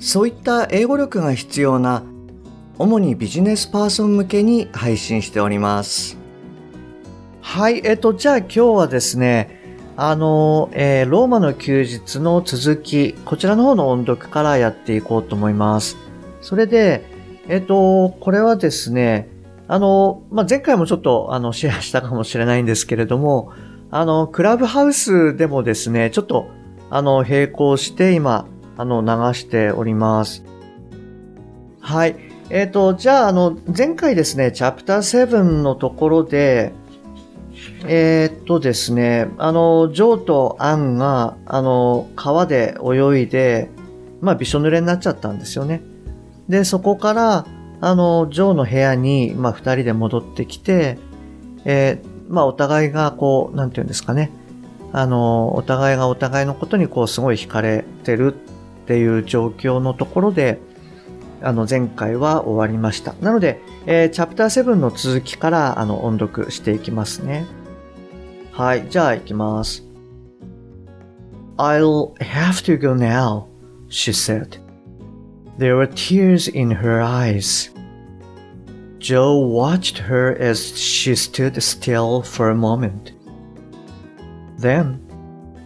そういった英語力が必要な主にビジネスパーソン向けに配信しております。はい、じゃあ今日はですね、ローマの休日の続き、こちらの方の音読からやっていこうと思います。それで、これはですね、前回もちょっとシェアしたかもしれないんですけれども、クラブハウスでもですね、ちょっと並行して今流しております。はい。じゃあ前回ですね、チャプター7のところで、ですね、ジョーとアンが川で泳いで、びしょ濡れになっちゃったんですよね。で、そこからジョーの部屋に二人で戻ってきて、お互いがこう、なんていうんですかね、お互いがお互いのことにこうすごい惹かれてるっていう状況のところで、前回は終わりました。なので、チャプター7の続きから音読していきますね。はい、じゃあいきます。I'll have to go now, she said. There were tears in her eyes. Joe watched her as she stood still for a moment. Then,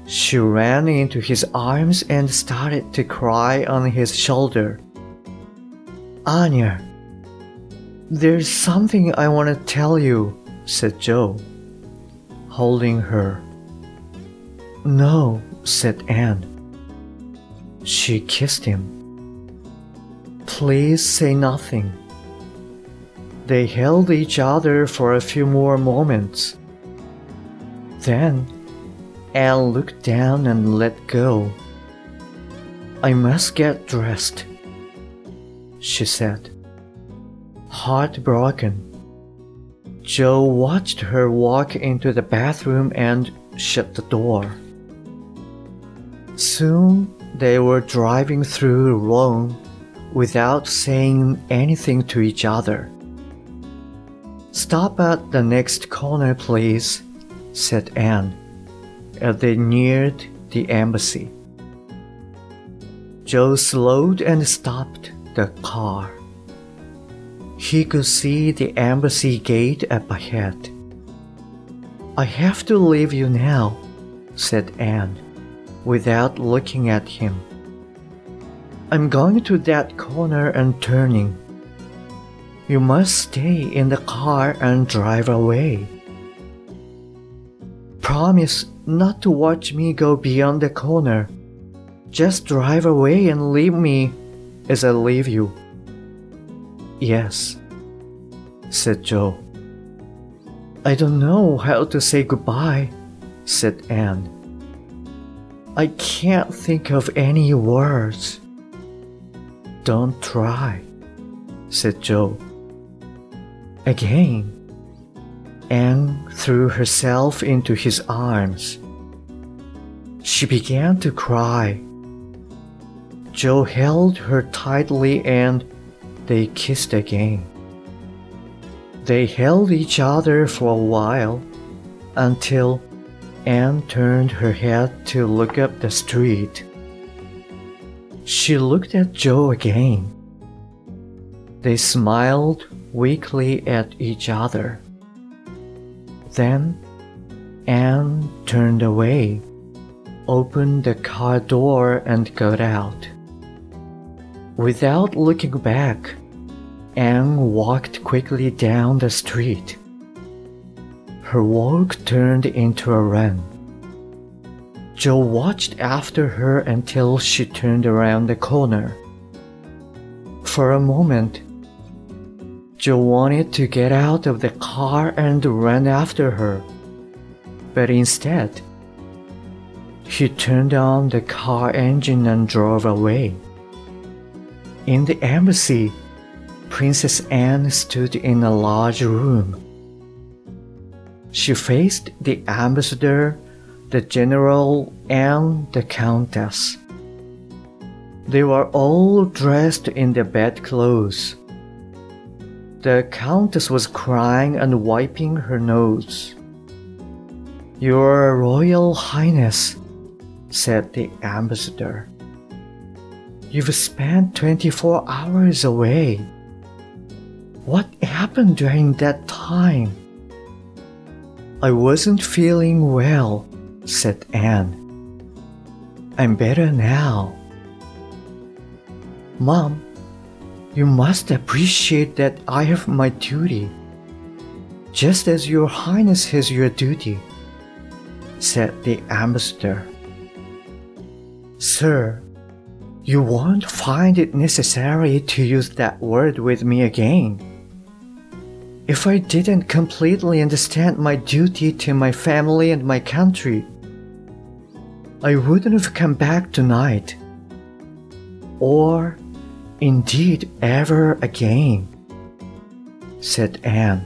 she ran into his arms and started to cry on his shoulder. Anya, there's something I want to tell you, said Joe, holding her. No, said Ann. She kissed him.Please say nothing. They held each other for a few more moments. Then, Anne looked down and let go. I must get dressed, she said. Heartbroken, Joe watched her walk into the bathroom and shut the door. Soon, they were driving through Rome.Without saying anything to each other. Stop at the next corner, please, said Anne, as they neared the embassy. Joe slowed and stopped the car. He could see the embassy gate up ahead. I have to leave you now, said Anne, without looking at him.I'm going to that corner and turning. You must stay in the car and drive away. Promise not to watch me go beyond the corner. Just drive away and leave me as I leave you. Yes, said Joe. I don't know how to say goodbye, said Anne. I can't think of any words.Don't try, said Joe. Again, Anne threw herself into his arms. She began to cry. Joe held her tightly and they kissed again. They held each other for a while until Anne turned her head to look up the street.She looked at Joe again. They smiled weakly at each other. Then, Anne turned away, opened the car door and got out. Without looking back, Anne walked quickly down the street. Her walk turned into a run.Joe watched after her until she turned around the corner. For a moment, Joe wanted to get out of the car and run after her, but instead, He turned on the car engine and drove away. In the embassy, Princess Anne stood in a large room. She faced the ambassador, the general, and the countess. They were all dressed in their bedclothes. The countess was crying and wiping her nose. "Your Royal Highness," said the ambassador, "you've spent 24 hours away. What happened during that time?" "I wasn't feeling well," said Anne. "I'm better now." "Mom, you must appreciate that I have my duty, just as Your Highness has your duty," said the ambassador. "Sir, you won't find it necessary to use that word with me again. If I didn't completely understand my duty to my family and my country, I wouldn't have come back tonight, or indeed ever again," said Anne.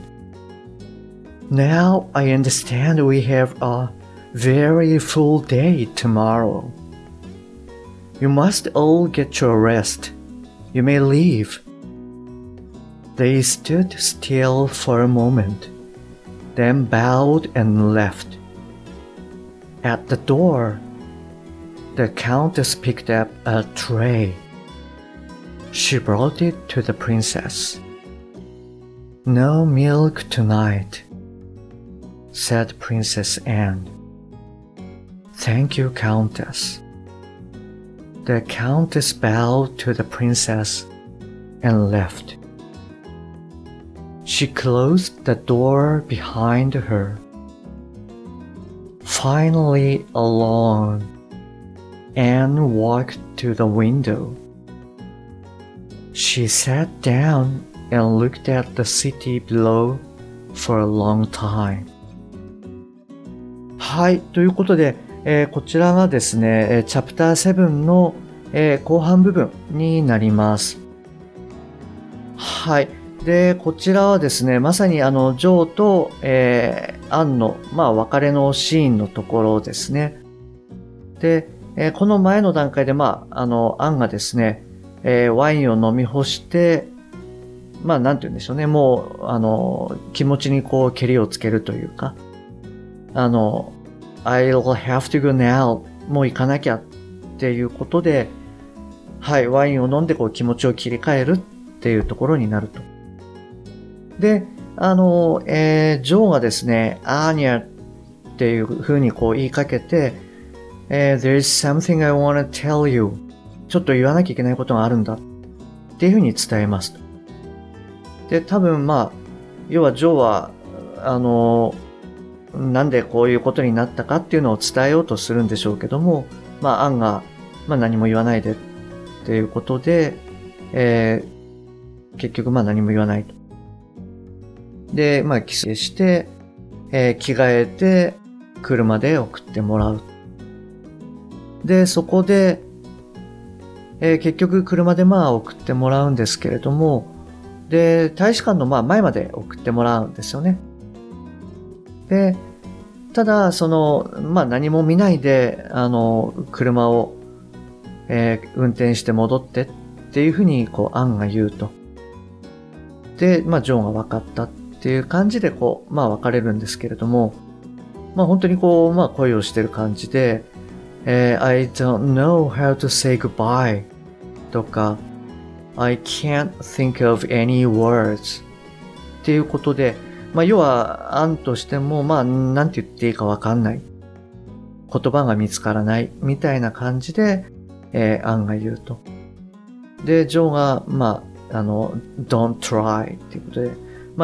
"Now I understand we have a very full day tomorrow. You must all get your rest. You may leave." They stood still for a moment, then bowed and left. At the door, the countess picked up a tray. She brought it to the princess. "No milk tonight," said Princess Anne. "Thank you, Countess." The countess bowed to the princess and left. She closed the door behind her. Finally alone, Anne walked to the window. She sat down and looked at the city below for a long time. はい、ということで、こちらがですね、チャプター7の、後半部分になります。はい。で、こちらはですね、まさにジョーと、アンの、別れのシーンのところですね。で、この前の段階で、アンがですね、ワインを飲み干して、なんて言うんでしょうね、もう、気持ちにこう、けりをつけるというか、I'll have to go now. もう行かなきゃっていうことで、はい、ワインを飲んでこう気持ちを切り替えるっていうところになると。で、ジョーがですね、アーニャっていう風にこう言いかけて、There's something I wanna tell you. ちょっと言わなきゃいけないことがあるんだっていう風に伝えますと。で、多分要はジョーは、なんでこういうことになったかっていうのを伝えようとするんでしょうけども、アンが、何も言わないでっていうことで、結局何も言わないと。で、帰省して、着替えて、車で送ってもらう。で、そこで、結局車で送ってもらうんですけれども、で、大使館の前まで送ってもらうんですよね。で、ただ、何も見ないで、車を、運転して戻ってっていうふうに、アンが言うと。で、ジョーが分かったっていう感じで、別れるんですけれども、本当に恋をしてる感じで、I don't know how to say goodbye とか、I can't think of any words っていうことで、要は、アンとしても、なんて言っていいかわかんない。言葉が見つからない。みたいな感じで、アンが言うと。で、ジョーが、don't try っていうこと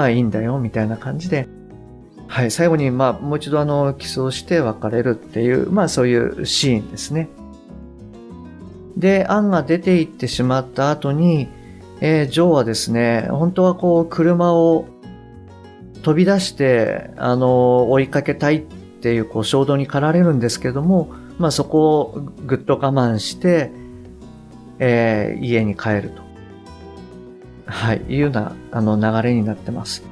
で、いいんだよ、みたいな感じで。はい、最後に、もう一度キスをして別れるっていう、そういうシーンですね。で、アンが出て行ってしまった後に、ジョーはですね、本当は車を、飛び出して、追いかけたいっていう、衝動に駆られるんですけども、まあそこをぐっと我慢して、家に帰ると。はい、いうような流れになってます。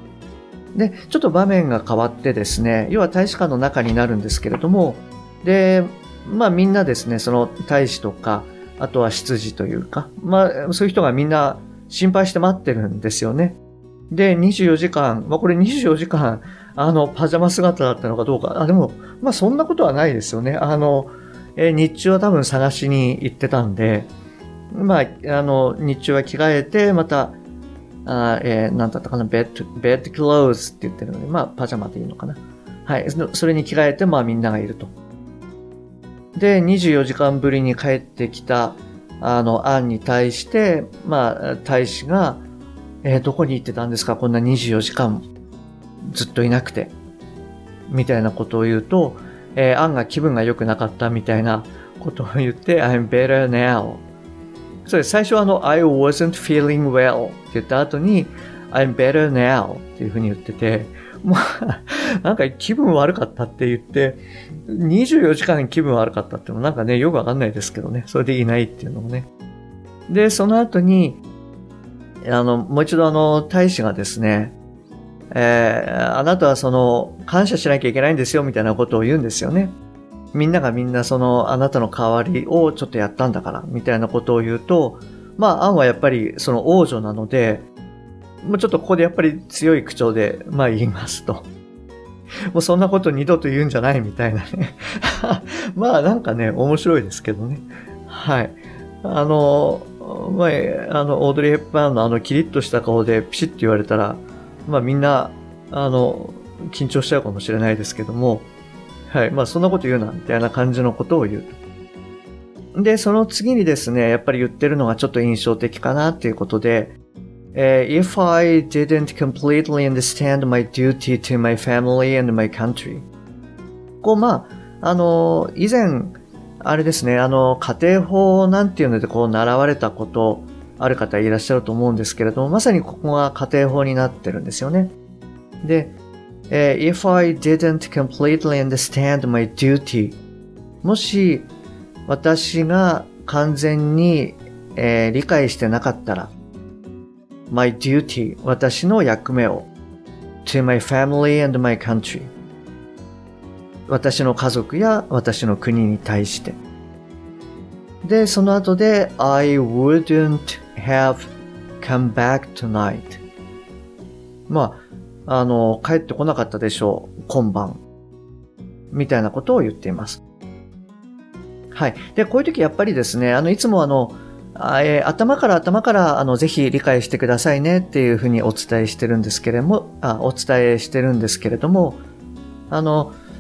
で、ちょっと場面が変わってですね、要は大使館の中になるんですけれども、で、まあみんなですね、その大使とか、あとは執事というか、まあそういう人がみんな心配して待ってるんですよね。で、24時間、まあこれ24時間、パジャマ姿だったのかどうか、でも、まあそんなことはないですよね。日中は多分探しに行ってたんで、まあ、日中は着替えて、また、なんだったかな、ベッドクローズって言ってるので、まあ、パジャマでいいのかな。はい。それに着替えて、まあ、みんながいると。で、24時間ぶりに帰ってきた、アンに対して、まあ、大使が、どこに行ってたんですか？こんな24時間ずっといなくて。みたいなことを言うと、アンが気分が良くなかったみたいなことを言って、I'm better now。そうです。最初はI wasn't feeling well って言った後に I'm better now っていう風に言ってて、もうなんか気分悪かったって言って、24時間気分悪かったってもなんかね、よくわかんないですけどね。それでいないっていうのもね。で、その後に、もう一度大使がですね、あなたは感謝しなきゃいけないんですよみたいなことを言うんですよね。みんながみんなあなたの代わりをちょっとやったんだから、みたいなことを言うと、まあ、アンはやっぱり王女なので、もうちょっとここでやっぱり強い口調で、まあ言いますと。もうそんなこと二度と言うんじゃないみたいなね。まあなんかね、面白いですけどね。はい。まあ、オードリー・ヘッパーンのキリッとした顔でピシッと言われたら、まあみんな、緊張しちゃうかもしれないですけども、はい。まあ、そんなこと言うな、みたいな感じのことを言う。で、その次にですね、やっぱり言ってるのがちょっと印象的かなっていうことで、If I didn't completely understand my duty to my family and my country。こう、まあ、以前、あれですね、家庭法なんていうので、こう、習われたこと、ある方いらっしゃると思うんですけれども、まさにここが家庭法になってるんですよね。で、If I didn't completely understand my duty もし私が完全に、理解してなかったら my duty 私の役目を to my family and my country 私の家族や私の国に対してで、その後で I wouldn't have come back tonight まあ帰ってこなかったでしょう、今晩。みたいなことを言っています。はい。で、こういう時やっぱりですね、いつも頭から、ぜひ理解してくださいねっていうふうにお伝えしてるんですけれども、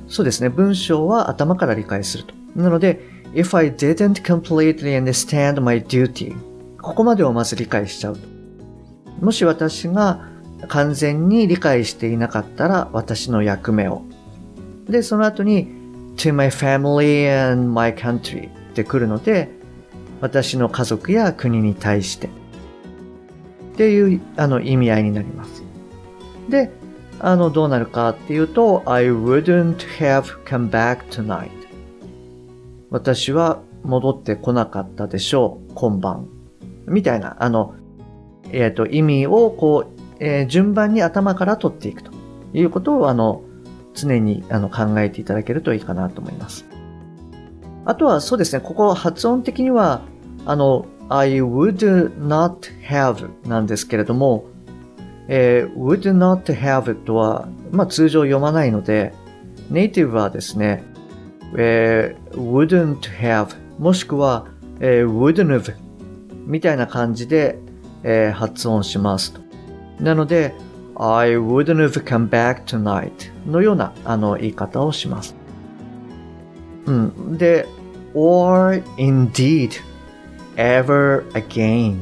そうですね、文章は頭から理解すると。なので、if I didn't completely understand my duty ここまでをまず理解しちゃうと。もし私が完全に理解していなかったら私の役目を。で、その後に to my family and my country って来るので、私の家族や国に対してっていう意味合いになります。で、どうなるかっていうと I wouldn't have come back tonight 私は戻ってこなかったでしょう、今晩。みたいな、意味をこう順番に頭から取っていくということを常に考えていただけるといいかなと思います。あとはそうですね、ここ発音的にはI would not have なんですけれども、would not have とは、まあ、通常読まないのでネイティブはですね、wouldn't have もしくは、wouldn't have みたいな感じで、発音しますと。なので I wouldn't have come back tonight のような言い方をします。うん、で or indeed ever again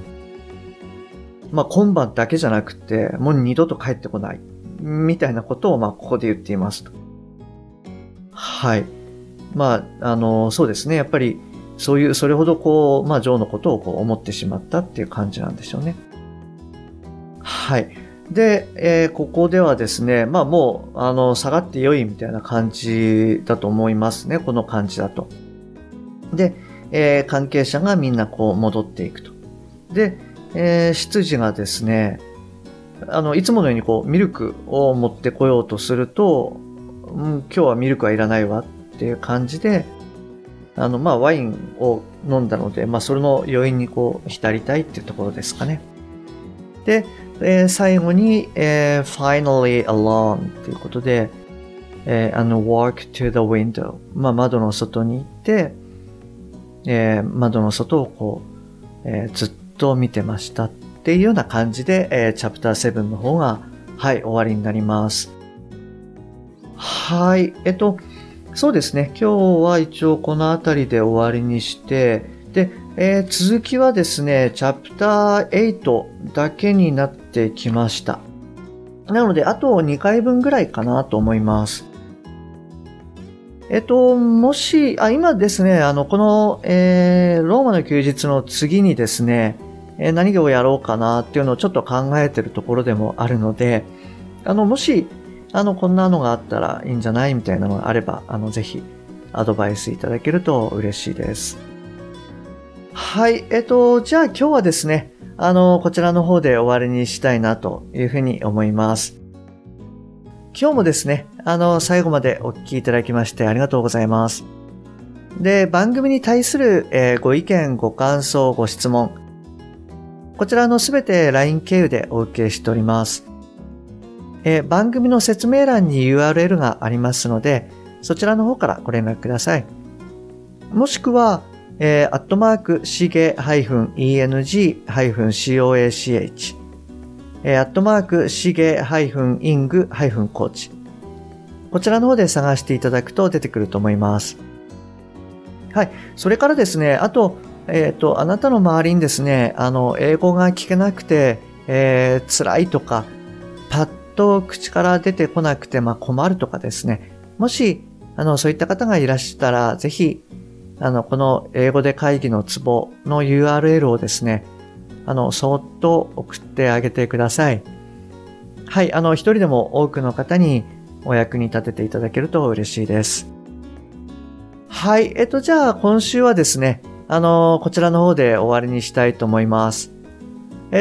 まあ今晩だけじゃなくてもう二度と帰ってこないみたいなことをまあここで言っていますと。はい。まあそうですね、やっぱりそういうそれほどこうまあジョーのことをこう思ってしまったっていう感じなんでしょうね。はい。で、ここではですね、まあもう、下がってよいみたいな感じだと思いますね、この感じだと。で、関係者がみんなこう戻っていくと。で、執事がですね、いつものようにこうミルクを持ってこようとすると、今日はミルクはいらないわっていう感じで、まあ、ワインを飲んだので、まあ、それの余韻にこう浸りたいっていうところですかね。で、最後に、finally alone ということで、walk to the window、まあ、窓の外に行って、窓の外をこう、ずっと見てましたっていうような感じで、チャプター7の方が、はい、終わりになります。はい、そうですね。今日は一応このあたりで終わりにして、で、続きはですね、チャプター8だけになってきました。なので、あと2回分ぐらいかなと思います。もし、今ですね、この、ローマの休日の次にですね、何をやろうかなっていうのをちょっと考えてるところでもあるので、もし、こんなのがあったらいいんじゃないみたいなのがあれば、ぜひアドバイスいただけると嬉しいです。はい。じゃあ今日はですね、こちらの方で終わりにしたいなというふうに思います。今日もですね、最後までお聞きいただきましてありがとうございます。で、番組に対する、ご意見、ご感想、ご質問、こちらすべて LINE 経由でお受けしております。番組の説明欄に URL がありますので、そちらの方からご連絡ください。もしくは、shige-eng-coach、shige-ing-coach。こちらの方で探していただくと出てくると思います。はい。それからですね、あと、あなたの周りにですね、英語が聞けなくて、辛いとか、パッと口から出てこなくて、まあ、困るとかですね。もし、そういった方がいらしたら、ぜひ、この英語で会議のツボの URL をですね、そっと送ってあげてください。はい、一人でも多くの方にお役に立てていただけると嬉しいです。はい、じゃあ今週はですね、こちらの方で終わりにしたいと思います。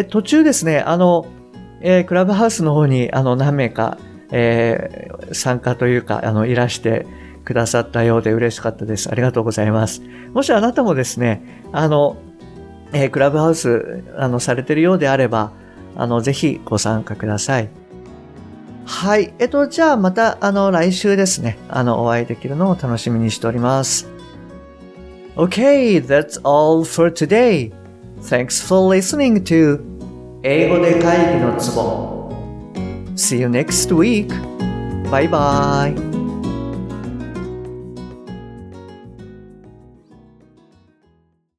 途中ですね、クラブハウスの方に何名か、参加というかいらしてくださったようで嬉しかったです。ありがとうございます。もしあなたもですねクラブハウスされているようであればぜひご参加ください。はい。じゃあまた来週ですねお会いできるのを楽しみにしております。Okay, that's all for today. Thanks for listening to英語で会議のツボ。 See you next week. Bye bye.